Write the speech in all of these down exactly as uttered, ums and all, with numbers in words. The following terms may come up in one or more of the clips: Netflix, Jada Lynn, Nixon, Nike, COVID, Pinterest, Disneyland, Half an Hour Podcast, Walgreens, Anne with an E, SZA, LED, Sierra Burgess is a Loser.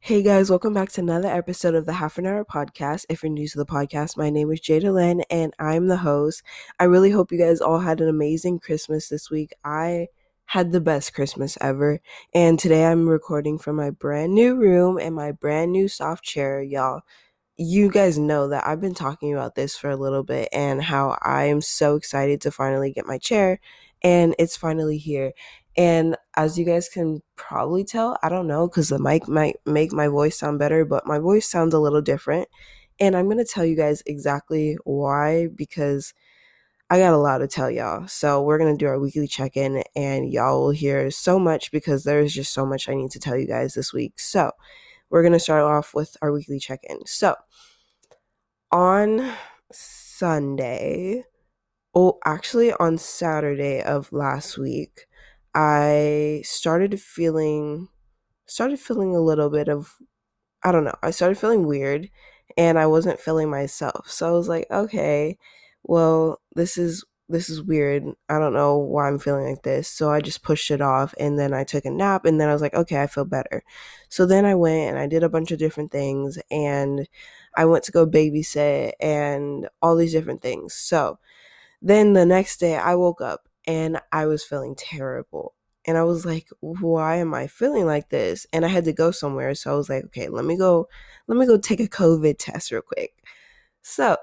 Hey guys, welcome back to another episode of the Half an Hour Podcast. If you're new to the podcast, my name is Jada Lynn and I'm the host. I really hope you guys all had an amazing Christmas this week. I had the best Christmas ever. And today I'm recording from my brand new room and my brand new soft chair, y'all. You guys know that I've been talking about this for a little bit and how I am so excited to finally get my chair and it's finally here. And as you guys can probably tell, I don't know, because the mic might make my voice sound better, but my voice sounds a little different. And I'm going to tell you guys exactly why, because I got a lot to tell y'all. So we're going to do our weekly check-in, and y'all will hear so much because there is just so much I need to tell you guys this week. So we're going to start off with our weekly check-in. So on Sunday, oh, actually on Saturday of last week, I started feeling, started feeling a little bit of, I don't know, I started feeling weird and I wasn't feeling myself. So I was like, okay, well, this is, this is weird. I don't know why I'm feeling like this. So I just pushed it off and then I took a nap and then I was like, okay, I feel better. So then I went and I did a bunch of different things and I went to go babysit and all these different things. So then the next day I woke up and I was feeling terrible. And I was like, why am I feeling like this? And I had to go somewhere. So I was like, okay, let me go, let me go take a COVID test real quick. So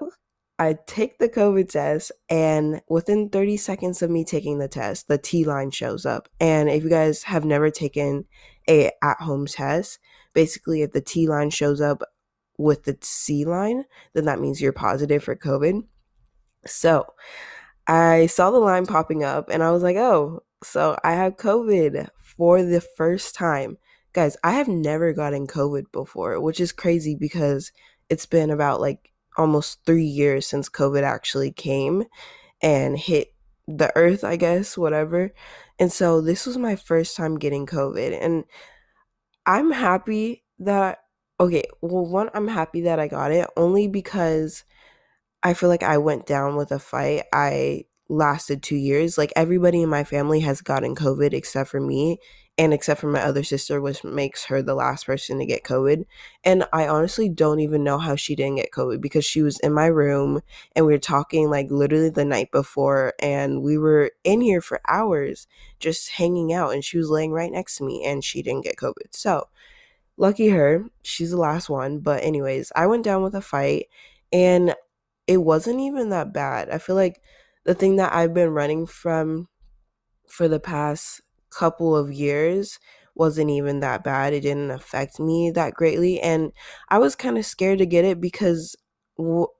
I take the COVID test, and within thirty seconds of me taking the test, the T-line shows up. And if you guys have never taken a at-home test, basically if the T-line shows up with the C-line, then that means you're positive for COVID. So I saw the line popping up and I was like, oh, so I have COVID for the first time. Guys, I have never gotten COVID before, which is crazy because it's been about like almost three years since COVID actually came and hit the earth, I guess, whatever. And so this was my first time getting COVID. And I'm happy that, okay, well, one, I'm happy that I got it only because I feel like I went down with a fight. I lasted two years. Like everybody in my family has gotten COVID except for me and except for my other sister, which makes her the last person to get COVID. And I honestly don't even know how she didn't get COVID because she was in my room and we were talking like literally the night before and we were in here for hours just hanging out and she was laying right next to me and she didn't get COVID. So lucky her, she's the last one. But anyways, I went down with a fight and it wasn't even that bad. I feel like the thing that I've been running from for the past couple of years wasn't even that bad. It didn't affect me that greatly. And I was kind of scared to get it because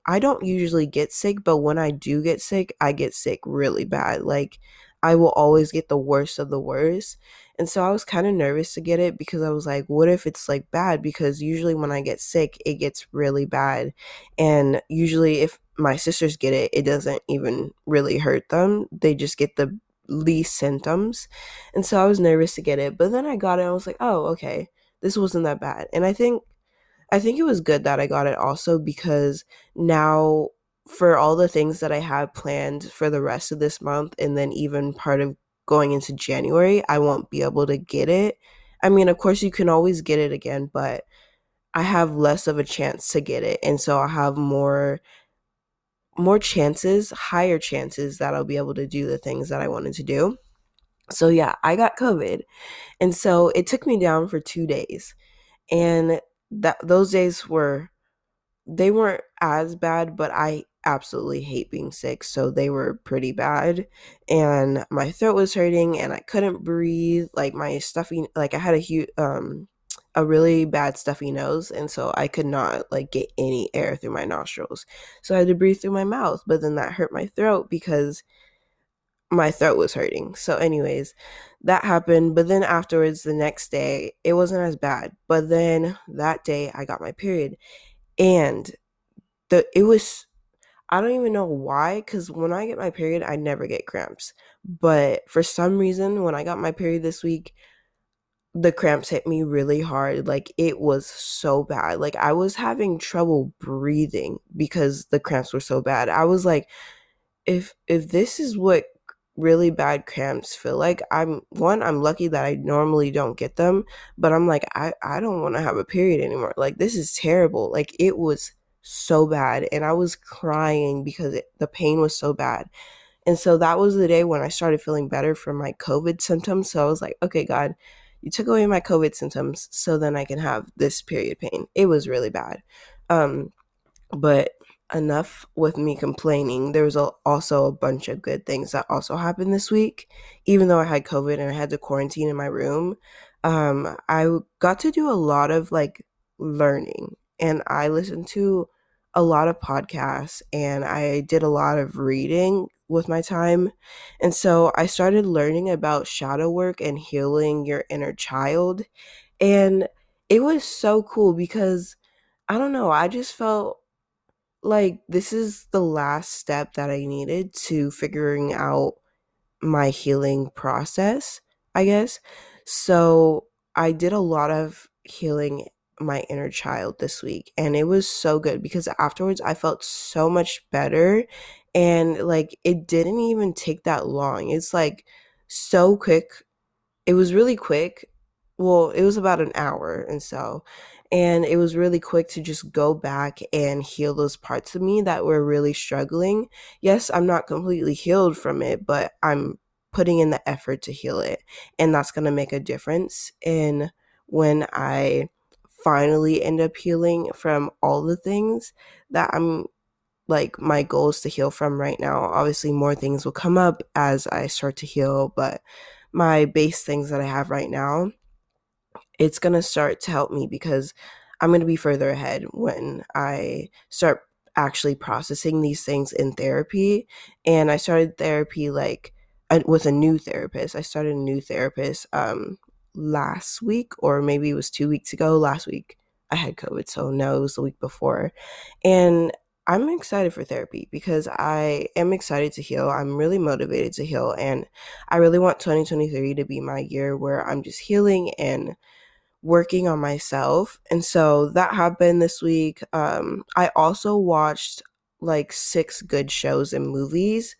I don't usually get sick, but when I do get sick, I get sick really bad. Like I will always get the worst of the worst. And so I was kind of nervous to get it because I was like, what if it's like bad? Because usually when I get sick, it gets really bad. And usually if my sisters get it, it doesn't even really hurt them. They just get the least symptoms. And so I was nervous to get it. But then I got it and I was like, oh, okay, this wasn't that bad. And I think, I think it was good that I got it also because now for all the things that I have planned for the rest of this month and then even part of going into January, I won't be able to get it. I mean, of course, you can always get it again, but I have less of a chance to get it. And so I'll have more, more chances, higher chances that I'll be able to do the things that I wanted to do. So yeah, I got COVID. And so it took me down for two days. And that those days were, they weren't as bad, but I absolutely hate being sick, so they were pretty bad. And my throat was hurting and I couldn't breathe, like my stuffy, like I had a huge um a really bad stuffy nose, and so I could not like get any air through my nostrils, so I had to breathe through my mouth. But then that hurt my throat because my throat was hurting. So anyways, that happened. But then afterwards, the next day, it wasn't as bad. But then that day I got my period, and the it was I don't even know why, because when I get my period, I never get cramps. But for some reason, when I got my period this week, the cramps hit me really hard. Like, it was so bad. Like, I was having trouble breathing because the cramps were so bad. I was like, if if this is what really bad cramps feel like, I'm one, I'm lucky that I normally don't get them, but I'm like, I, I don't want to have a period anymore. Like, this is terrible. Like, it was so bad, and I was crying because it, the pain was so bad. And so that was the day when I started feeling better from my COVID symptoms. So I was like, okay, God, you took away my COVID symptoms so then I can have this period pain. It was really bad. Um, but enough with me complaining. There was a, also a bunch of good things that also happened this week. Even though I had COVID and I had to quarantine in my room, um, I got to do a lot of like learning, and I listened to a lot of podcasts, and I did a lot of reading with my time. And so I started learning about shadow work and healing your inner child. And it was so cool because I don't know, I just felt like this is the last step that I needed to figuring out my healing process, I guess. So I did a lot of healing my inner child this week, and it was so good because afterwards I felt so much better, and like it didn't even take that long. It's like so quick. It was really quick. Well, it was about an hour and so, and it was really quick to just go back and heal those parts of me that were really struggling. Yes, I'm not completely healed from it, but I'm putting in the effort to heal it, and that's going to make a difference in when I finally end up healing from all the things that I'm like my goal is to heal from right now. Obviously more things will come up as I start to heal, but my base things that I have right now, it's going to start to help me because I'm going to be further ahead when I start actually processing these things in therapy. And I started therapy like with a new therapist. I started a new therapist um last week, or maybe it was two weeks ago. Last week I had COVID, so no, it was the week before. And I'm excited for therapy because I am excited to heal. I'm really motivated to heal, and I really want twenty twenty-three to be my year where I'm just healing and working on myself. And so that happened this week. Um, I also watched like six good shows and movies.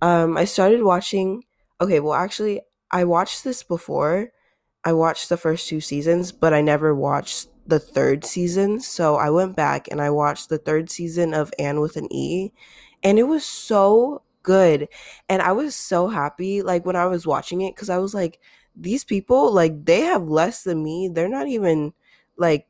Um, I started watching, okay, well, actually, I watched this before. I watched the first two seasons, but I never watched the third season. So I went back and I watched the third season of Anne with an E, and it was so good. And I was so happy like when I was watching it, because I was like, these people, like they have less than me. They're not even like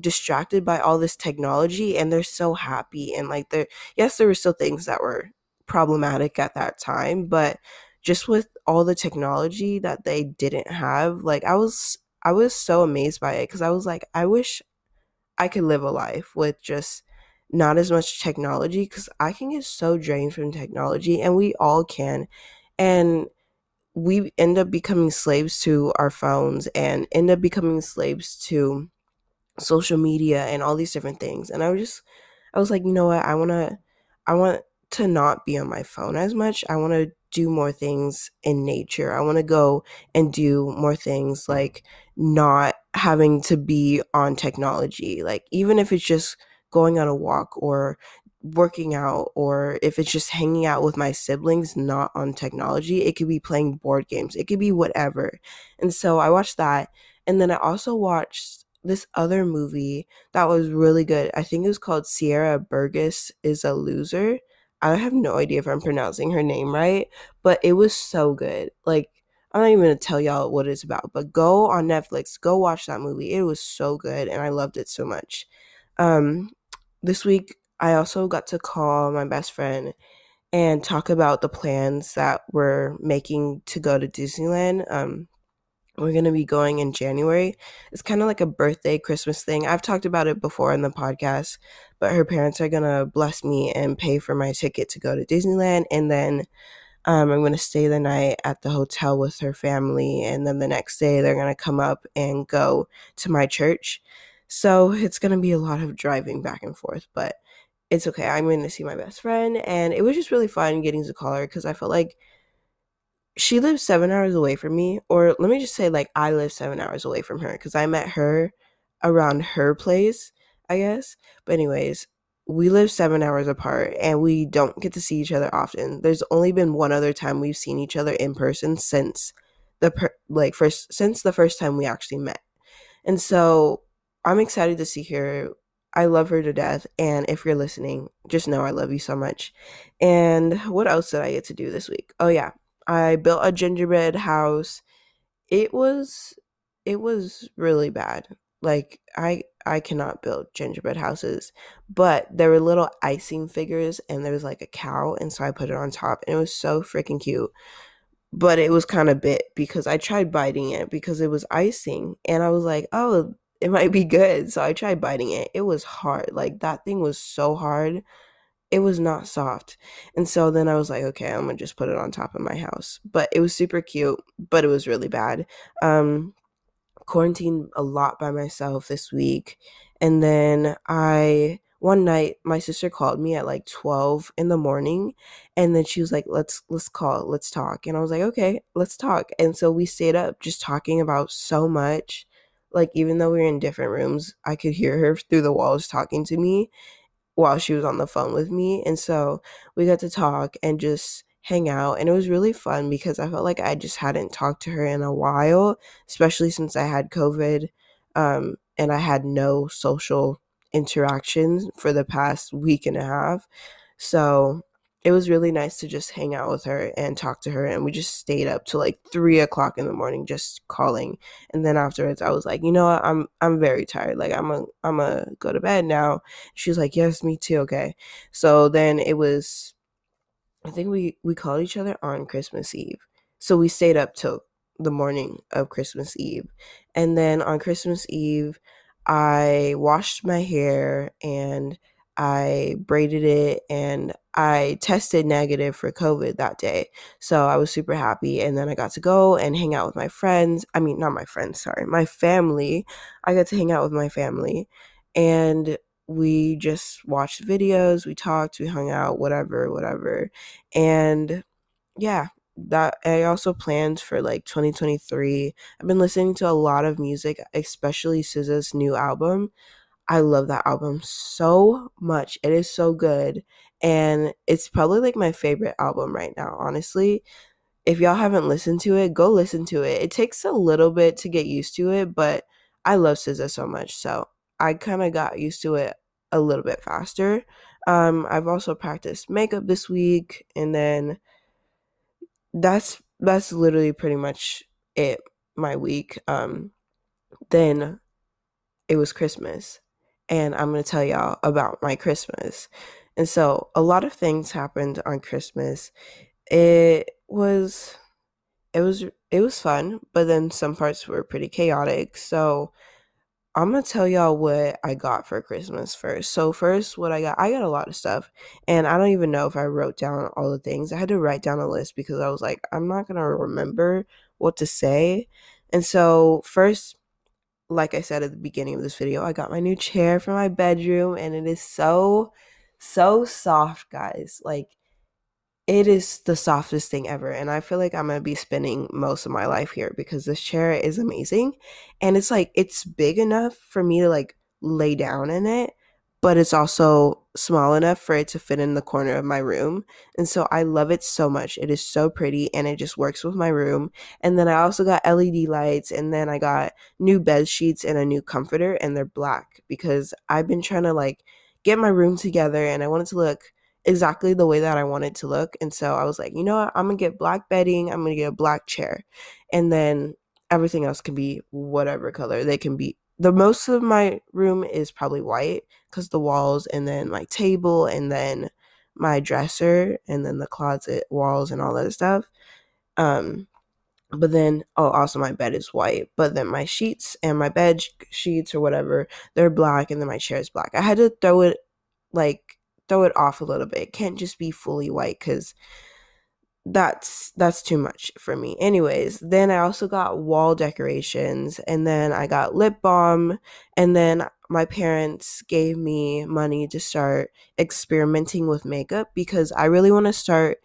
distracted by all this technology, and they're so happy. And like they're, yes, there were still things that were problematic at that time, but just with all the technology that they didn't have, like I was I was so amazed by it, because I was like, I wish I could live a life with just not as much technology, because I can get so drained from technology, and we all can. And we end up becoming slaves to our phones and end up becoming slaves to social media and all these different things. And I was just, I was like, you know what, I want to, I want to not be on my phone as much. I want to do more things in nature. I want to go and do more things like not having to be on technology. Like even if it's just going on a walk or working out, or if it's just hanging out with my siblings, not on technology. It could be playing board games. It could be whatever. And so I watched that. And then I also watched this other movie that was really good. I think it was called Sierra Burgess Is a Loser. I have no idea if I'm pronouncing her name right, but it was so good. Like, I'm not even going to tell y'all what it's about, but go on Netflix, go watch that movie. It was so good, and I loved it so much. Um, this week, I also got to call my best friend and talk about the plans that we're making to go to Disneyland. Um, we're going to be going in January. It's kind of like a birthday Christmas thing. I've talked about it before in the podcast, but her parents are going to bless me and pay for my ticket to go to Disneyland. And then um, I'm going to stay the night at the hotel with her family. And then the next day they're going to come up and go to my church. So it's going to be a lot of driving back and forth, but it's okay. I'm going to see my best friend. And it was just really fun getting to call her, because I felt like she lives seven hours away from me, or let me just say, like, I live seven hours away from her, because I met her around her place, I guess. But anyways, we live seven hours apart and we don't get to see each other often. There's only been one other time we've seen each other in person since the per- like first since the first time we actually met. And so I'm excited to see her. I love her to death. And if you're listening, just know I love you so much. And what else did I get to do this week? Oh yeah, I built a gingerbread house. It was it was really bad. Like I I cannot build gingerbread houses, but there were little icing figures and there was like a cow, and so I put it on top and it was so freaking cute. But it was kind of bit because I tried biting it because it was icing and I was like, oh, it might be good. So I tried biting it. It was hard. Like that thing was so hard. It was not soft. And so then I was like, okay, I'm gonna just put it on top of my house. But it was super cute, but it was really bad. Um, quarantined a lot by myself this week. And then I, one night my sister called me at like twelve in the morning. And then she was like, let's, let's call, let's talk. And I was like, okay, let's talk. And so we stayed up just talking about so much. Like, even though we were in different rooms, I could hear her through the walls talking to me while she was on the phone with me. And so we got to talk and just hang out. And it was really fun because I felt like I just hadn't talked to her in a while, especially since I had COVID um, and I had no social interactions for the past week and a half. So it was really nice to just hang out with her and talk to her. And we just stayed up till like three o'clock in the morning, just calling. And then afterwards I was like, you know what? I'm, I'm very tired. Like I'm a, I'm a go to bed now. She was like, yes, me too. Okay. So then it was, I think we, we called each other on Christmas Eve. So we stayed up till the morning of Christmas Eve. And then on Christmas Eve, I washed my hair and I braided it, and I tested negative for COVID that day. So I was super happy. And then I got to go and hang out with my friends. I mean, not my friends, sorry, my family. I got to hang out with my family and we just watched videos. We talked, we hung out, whatever, whatever. And yeah, that I also planned for like twenty twenty-three. I've been listening to a lot of music, especially SZA's new album. I love that album so much. It is so good. And it's probably like my favorite album right now, honestly. If y'all haven't listened to it, go listen to it. It takes a little bit to get used to it, but I love SZA so much. So I kind of got used to it a little bit faster. Um, I've also practiced makeup this week. And then that's that's literally pretty much it, my week. Um, then it was Christmas. And I'm going to tell y'all about my Christmas. And so a lot of things happened on Christmas. It was, it was, it was fun, but then some parts were pretty chaotic. So I'm going to tell y'all what I got for Christmas first. So first, what I got, I got a lot of stuff, and I don't even know if I wrote down all the things. I had to write down a list because I was like, I'm not going to remember what to say. And so first, like I said at the beginning of this video, I got my new chair for my bedroom, and it is so, so soft, guys. Like, it is the softest thing ever, and I feel like I'm gonna be spending most of my life here because this chair is amazing. And it's like, it's big enough for me to like lay down in it, but it's also small enough for it to fit in the corner of my room. And so I love it so much. It is so pretty and it just works with my room. And then I also got L E D lights, and then I got new bed sheets and a new comforter, and they're black because I've been trying to like get my room together and I want it to look exactly the way that I want it to look. And so I was like, you know what? I'm gonna get black bedding. I'm gonna get a black chair. And then everything else can be whatever color they can be. The most of my room is probably white because the walls, and then my table, and then my dresser, and then the closet walls and all that stuff. Um, but then, oh, also my bed is white, but then my sheets and my bed sh- sheets or whatever, they're black, and then my chair is black. I had to throw it, like, throw it off a little bit. It can't just be fully white because that's that's too much for me. Anyways, then I also got wall decorations, and then I got lip balm, and then my parents gave me money to start experimenting with makeup because I really want to start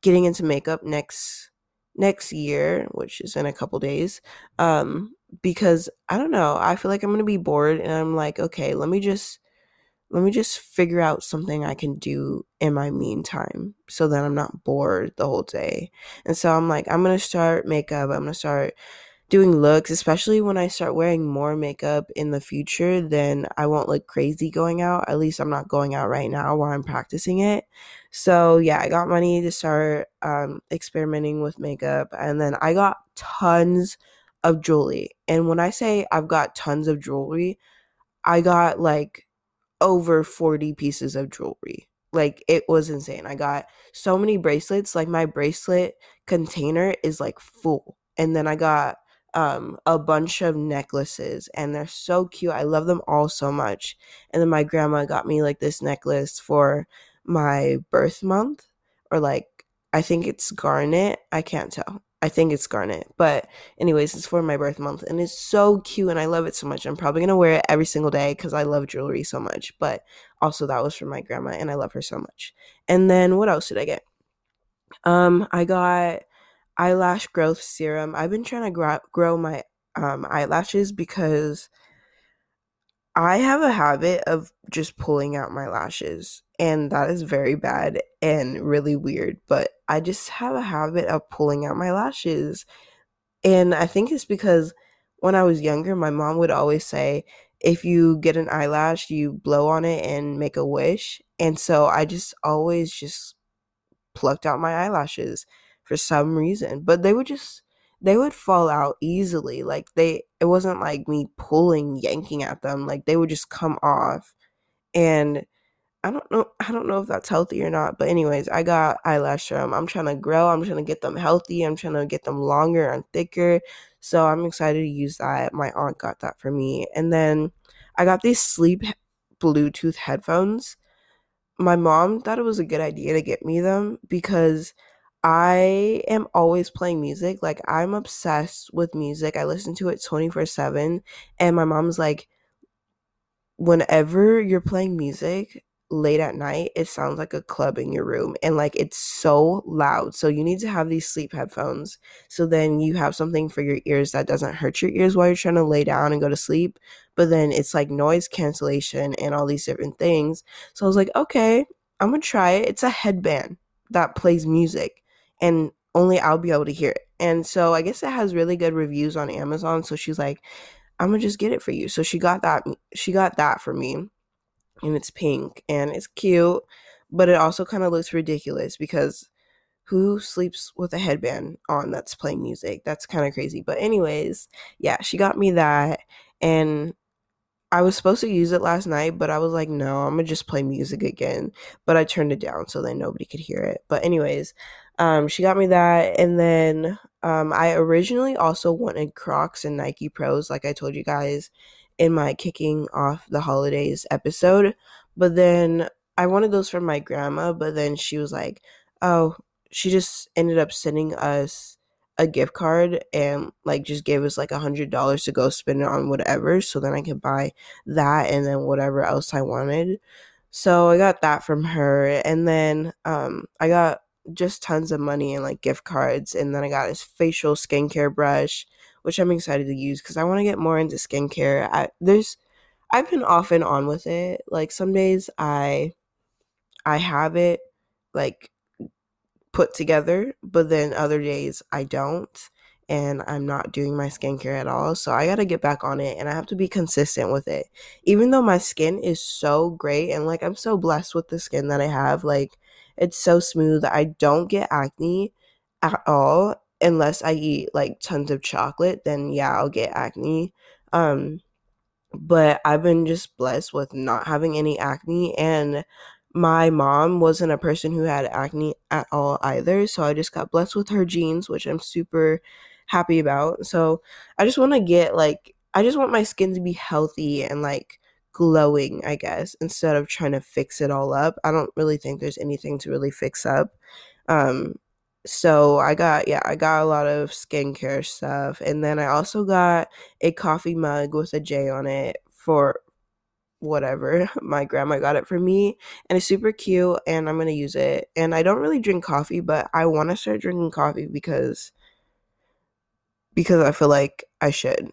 getting into makeup next next year, which is in a couple days, um because I don't know, I feel like I'm gonna be bored, and I'm like, okay, let me just let me just figure out something I can do in my meantime so that I'm not bored the whole day. And so I'm like, I'm going to start makeup. I'm going to start doing looks, especially when I start wearing more makeup in the future, then I won't look crazy going out. At least I'm not going out right now while I'm practicing it. So yeah, I got money to start um, experimenting with makeup. And then I got tons of jewelry. And when I say I've got tons of jewelry, I got like over forty pieces of jewelry. Like, it was insane. I got so many bracelets. Like, my bracelet container is like full. And then I got um, a bunch of necklaces, and they're so cute. I love them all so much. And then my grandma got me like this necklace for my birth month, or like, I think it's garnet. I can't tell. I think it's garnet. But anyways, it's for my birth month, and it's so cute, and I love it so much. I'm probably going to wear it every single day because I love jewelry so much. But also, that was from my grandma, and I love her so much. And then what else did I get? Um, I got eyelash growth serum. I've been trying to grow, grow my um, eyelashes because I have a habit of just pulling out my lashes, and that is very bad and really weird, but I just have a habit of pulling out my lashes. And I think it's because when I was younger, my mom would always say, if you get an eyelash, you blow on it and make a wish. And so I just always just plucked out my eyelashes for some reason, but they would just, they would fall out easily. Like, they, it wasn't like me pulling, yanking at them. Like, they would just come off. And I don't know, I don't know if that's healthy or not, but anyways, I got eyelash serum. I'm trying to grow. I'm trying to get them healthy. I'm trying to get them longer and thicker. So I'm excited to use that. My aunt got that for me. And then I got these sleep Bluetooth headphones. My mom thought it was a good idea to get me them because I am always playing music. Like, I'm obsessed with music. I listen to it twenty-four seven. And my mom's like, whenever you're playing music late at night, it sounds like a club in your room. And like, it's so loud. So you need to have these sleep headphones. So then you have something for your ears that doesn't hurt your ears while you're trying to lay down and go to sleep. But then it's like noise cancellation and all these different things. So I was like, okay, I'm gonna try it. It's a headband that plays music, and only I'll be able to hear it. And so I guess it has really good reviews on Amazon. So she's like, I'm gonna just get it for you. So she got that. She got that for me, and it's pink and it's cute, but it also kind of looks ridiculous because who sleeps with a headband on that's playing music? That's kind of crazy. But anyways, yeah, she got me that, and I was supposed to use it last night, but I was like, no, I'm going to just play music again. But I turned it down so that nobody could hear it. But anyways, um, she got me that. And then um, I originally also wanted Crocs and Nike Pros, like I told you guys in my kicking off the holidays episode. But then I wanted those from my grandma, but then she was like, oh, she just ended up sending us a gift card and like just gave us like a hundred dollars to go spend it on whatever, so then I could buy that and then whatever else I wanted. So I got that from her, and then um I got just tons of money and like gift cards. And then I got this facial skincare brush, which I'm excited to use because I want to get more into skincare. I there's I've been off and on with it. Like, some days I I have it like put together, but then other days I don't, and I'm not doing my skincare at all. So I gotta get back on it, and I have to be consistent with it, even though my skin is so great. And like, I'm so blessed with the skin that I have. Like, it's so smooth. I don't get acne at all unless I eat like tons of chocolate, then yeah, I'll get acne. Um but I've been just blessed with not having any acne, and my mom wasn't a person who had acne at all either, so I just got blessed with her genes, which I'm super happy about. So I just want to get, like, I just want my skin to be healthy and, like, glowing, I guess, instead of trying to fix it all up. I don't really think there's anything to really fix up. Um, so I got, yeah, I got a lot of skincare stuff, and then I also got a coffee mug with a J on it for whatever. My grandma got it for me, and it's super cute, and I'm gonna use it. And I don't really drink coffee, but I want to start drinking coffee because because I feel like I should,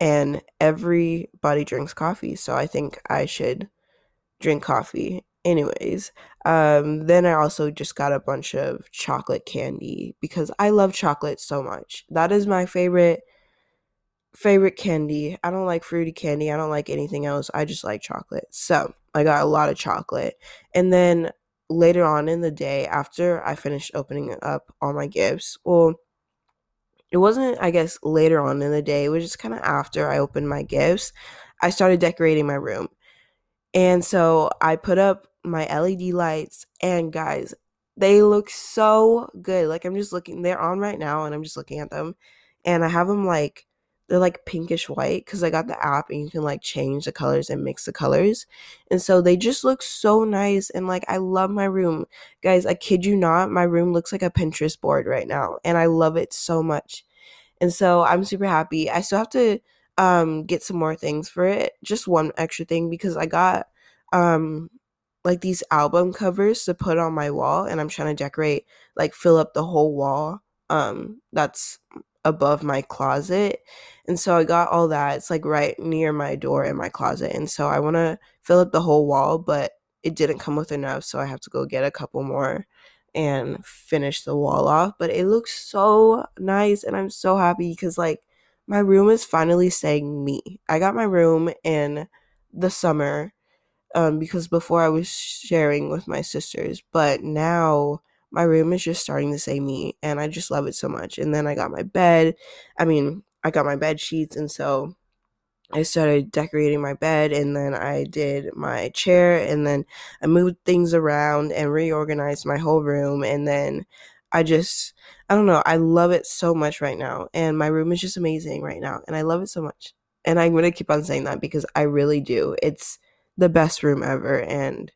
and everybody drinks coffee, so I think I should drink coffee. Anyways, um, then I also just got a bunch of chocolate candy because I love chocolate so much. That is my favorite favorite candy. I don't like fruity candy. I don't like anything else. I just like chocolate. So I got a lot of chocolate. And then later on in the day, after I finished opening up all my gifts, well, it wasn't, I guess, later on in the day. It was just kind of after I opened my gifts, I started decorating my room. And so I put up my L E D lights, and guys, they look so good. Like, I'm just looking, they're on right now, and I'm just looking at them, and I have them like, they're like pinkish white because I got the app and you can like change the colors and mix the colors. And so they just look so nice. And like, I love my room, guys. I kid you not. My room looks like a Pinterest board right now, and I love it so much. And so I'm super happy. I still have to um, get some more things for it. Just one extra thing, because I got um, like these album covers to put on my wall, and I'm trying to decorate, like fill up the whole wall. Um, that's above my closet. And so I got all that. It's like right near my door in my closet. And so I want to fill up the whole wall, but it didn't come with enough. So I have to go get a couple more and finish the wall off. But it looks so nice. And I'm so happy because like my room is finally saying me. I got my room in the summer um, because before I was sharing with my sisters, but now my room is just starting to say me, and I just love it so much. And then I got my bed. I mean, I got my bed sheets, and so I started decorating my bed, and then I did my chair, and then I moved things around and reorganized my whole room. And then I just, I don't know, I love it so much right now. And my room is just amazing right now, and I love it so much. And I'm going to keep on saying that because I really do. It's the best room ever, and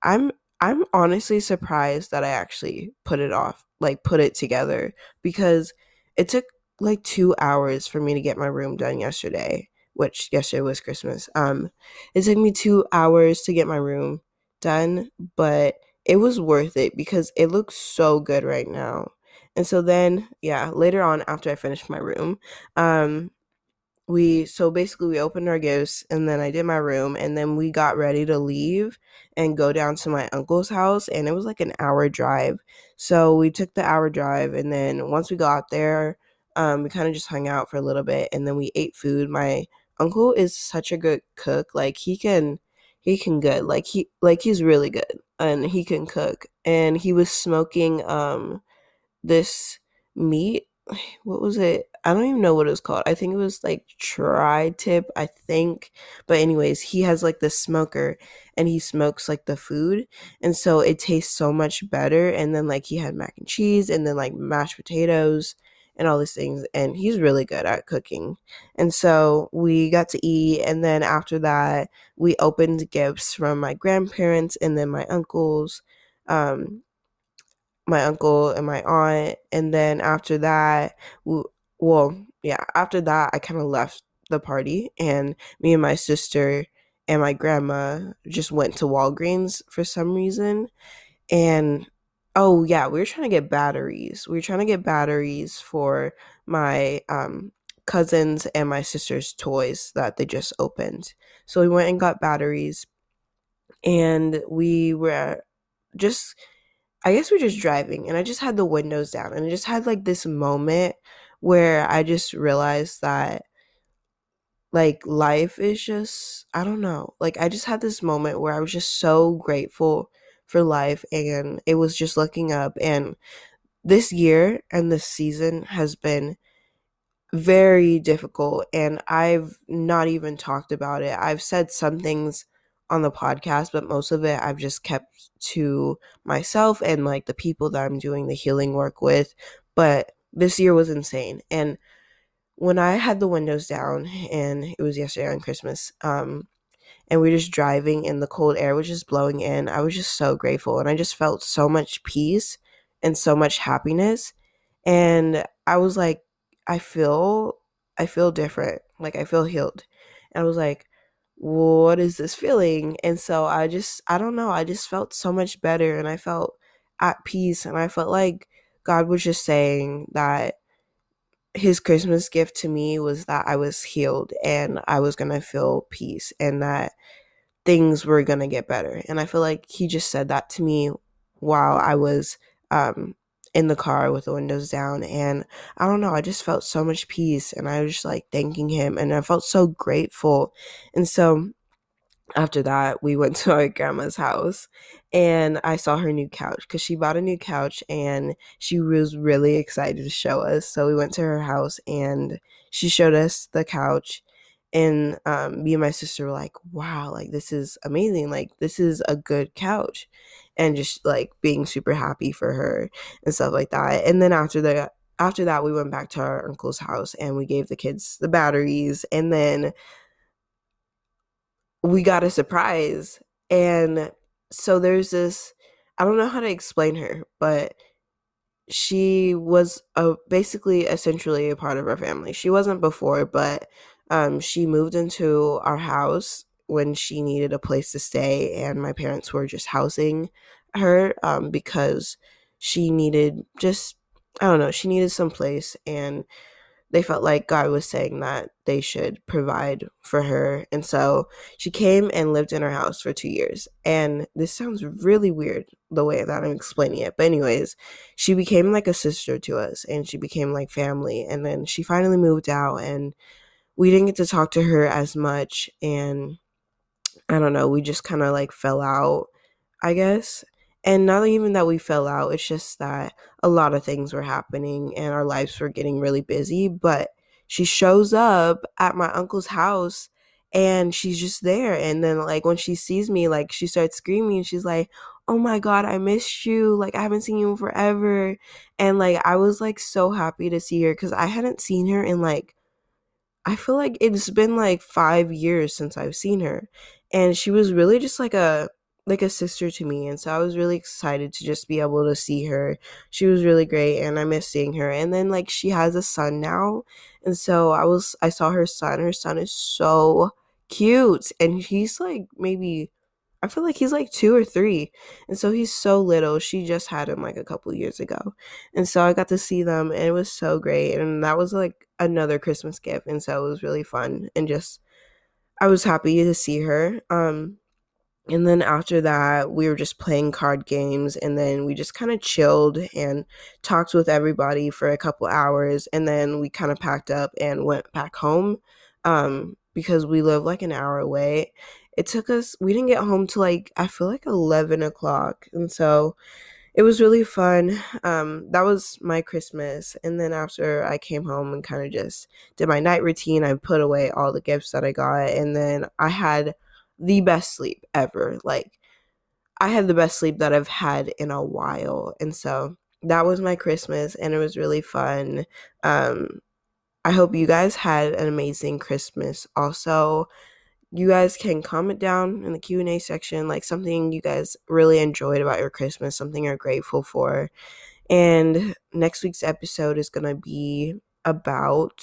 I'm I'm honestly surprised that I actually put it off, like put it together, because it took like two hours for me to get my room done yesterday, which yesterday was Christmas. Um, it took me two hours to get my room done, but it was worth it because it looks so good right now. And so then, yeah, later on after I finished my room, um, We, so basically we opened our gifts, and then I did my room, and then we got ready to leave and go down to my uncle's house, and it was like an hour drive. So we took the hour drive, and then once we got there, um, we kind of just hung out for a little bit, and then we ate food. My uncle is such a good cook. Like he can, he can good, like he, like he's really good, and he can cook, and he was smoking, um, this meat. What was it? I don't even know what it was called. I think it was like tri-tip, I think. But anyways, he has like this smoker, and he smokes like the food. And so it tastes so much better. And then like he had mac and cheese, and then like mashed potatoes and all these things. And he's really good at cooking. And so we got to eat. And then after that, we opened gifts from my grandparents and then my uncles. Um, my uncle and my aunt. And then after that, we, well, yeah, after that, I kind of left the party, and me and my sister and my grandma just went to Walgreens for some reason. And, oh, yeah, we were trying to get batteries. We were trying to get batteries for my um, cousins and my sister's toys that they just opened. So we went and got batteries, and we were just... I guess we're just driving, and I just had the windows down, and I just had like this moment where I just realized that like life is just, I don't know, like I just had this moment where I was just so grateful for life, and it was just looking up. And this year and this season has been very difficult, and I've not even talked about it. I've said some things on the podcast, but most of it I've just kept to myself and like the people that I'm doing the healing work with. But this year was insane, and when I had the windows down, and it was yesterday on Christmas, um and we were just driving and the cold air was just blowing in, I was just so grateful, and I just felt so much peace and so much happiness. And I was like, I feel I feel different, like I feel healed. And I was like, what is this feeling? And so I just, I don't know, I just felt so much better, and I felt at peace, and I felt like God was just saying that his Christmas gift to me was that I was healed, and I was gonna feel peace, and that things were going to get better. And I feel like he just said that to me while I was um, in the car with the windows down. And I don't know, I just felt so much peace, and I was just like thanking him, and I felt so grateful. And so after that, we went to our grandma's house, and I saw her new couch because she bought a new couch and she was really excited to show us. So we went to her house and she showed us the couch, and um, me and my sister were like, wow, like this is amazing. Like this is a good couch, and just like being super happy for her and stuff like that. And then after that, after that, we went back to our uncle's house and we gave the kids the batteries, and then we got a surprise. And so there's this, I don't know how to explain her, but she was a, basically essentially a part of our family. She wasn't before, but um, she moved into our house when she needed a place to stay, and my parents were just housing her um, because she needed just, I don't know, she needed some place, and they felt like God was saying that they should provide for her. And so she came and lived in her house for two years. And this sounds really weird the way that I'm explaining it. But anyways, she became like a sister to us, and she became like family. And then she finally moved out, and we didn't get to talk to her as much. And I don't know, we just kind of like fell out, I guess. And not even that we fell out, it's just that a lot of things were happening and our lives were getting really busy. But she shows up at my uncle's house and she's just there. And then like when she sees me, like she starts screaming and she's like, oh my God, I missed you. Like I haven't seen you in forever. And like I was like so happy to see her because I hadn't seen her in like, I feel like it's been like five years since I've seen her. And she was really just like a, like a sister to me, and so I was really excited to just be able to see her. She was really great, and I miss seeing her. And then like she has a son now, and so I was I saw her son. Her son is so cute, and he's like maybe I feel like he's like two or three, and so he's so little. She just had him like a couple years ago, and so I got to see them, and it was so great. And that was like another Christmas gift, and so it was really fun, and just I was happy to see her. Um. And then after that, we were just playing card games, and then we just kind of chilled and talked with everybody for a couple hours, and then we kind of packed up and went back home um, because we live like an hour away. It took us, we didn't get home till like, I feel like eleven o'clock, and so it was really fun. Um, that was my Christmas, and then after I came home and kind of just did my night routine, I put away all the gifts that I got, and then I had the best sleep ever. Like I had the best sleep that I've had in a while, and so that was my Christmas, and it was really fun. um I hope you guys had an amazing Christmas. Also, you guys can comment down in the Q and A section like something you guys really enjoyed about your Christmas, something you're grateful for. And next week's episode is gonna be about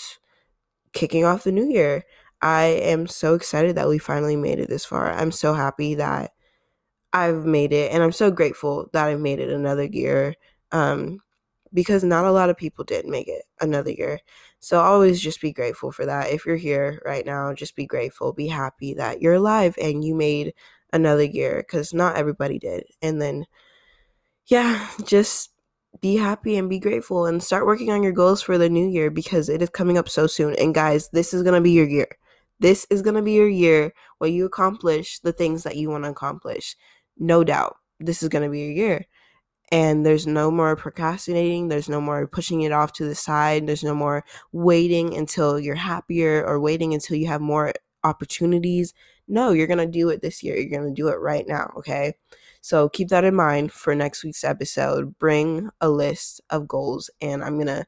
kicking off the new year. I am so excited that we finally made it this far. I'm so happy that I've made it, and I'm so grateful that I've made it another year um, because not a lot of people did make it another year. So always just be grateful for that. If you're here right now, just be grateful. Be happy that you're alive and you made another year because not everybody did. And then, yeah, just be happy and be grateful and start working on your goals for the new year because it is coming up so soon. And guys, this is going to be your year. This is going to be your year where you accomplish the things that you want to accomplish. No doubt. This is going to be your year. And there's no more procrastinating. There's no more pushing it off to the side. There's no more waiting until you're happier or waiting until you have more opportunities. No, you're going to do it this year. You're going to do it right now, okay? So keep that in mind for next week's episode. Bring a list of goals, and I'm going to,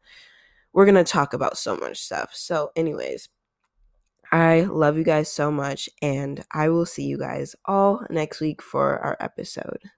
we're going to talk about so much stuff. So anyways, I love you guys so much, and I will see you guys all next week for our episode.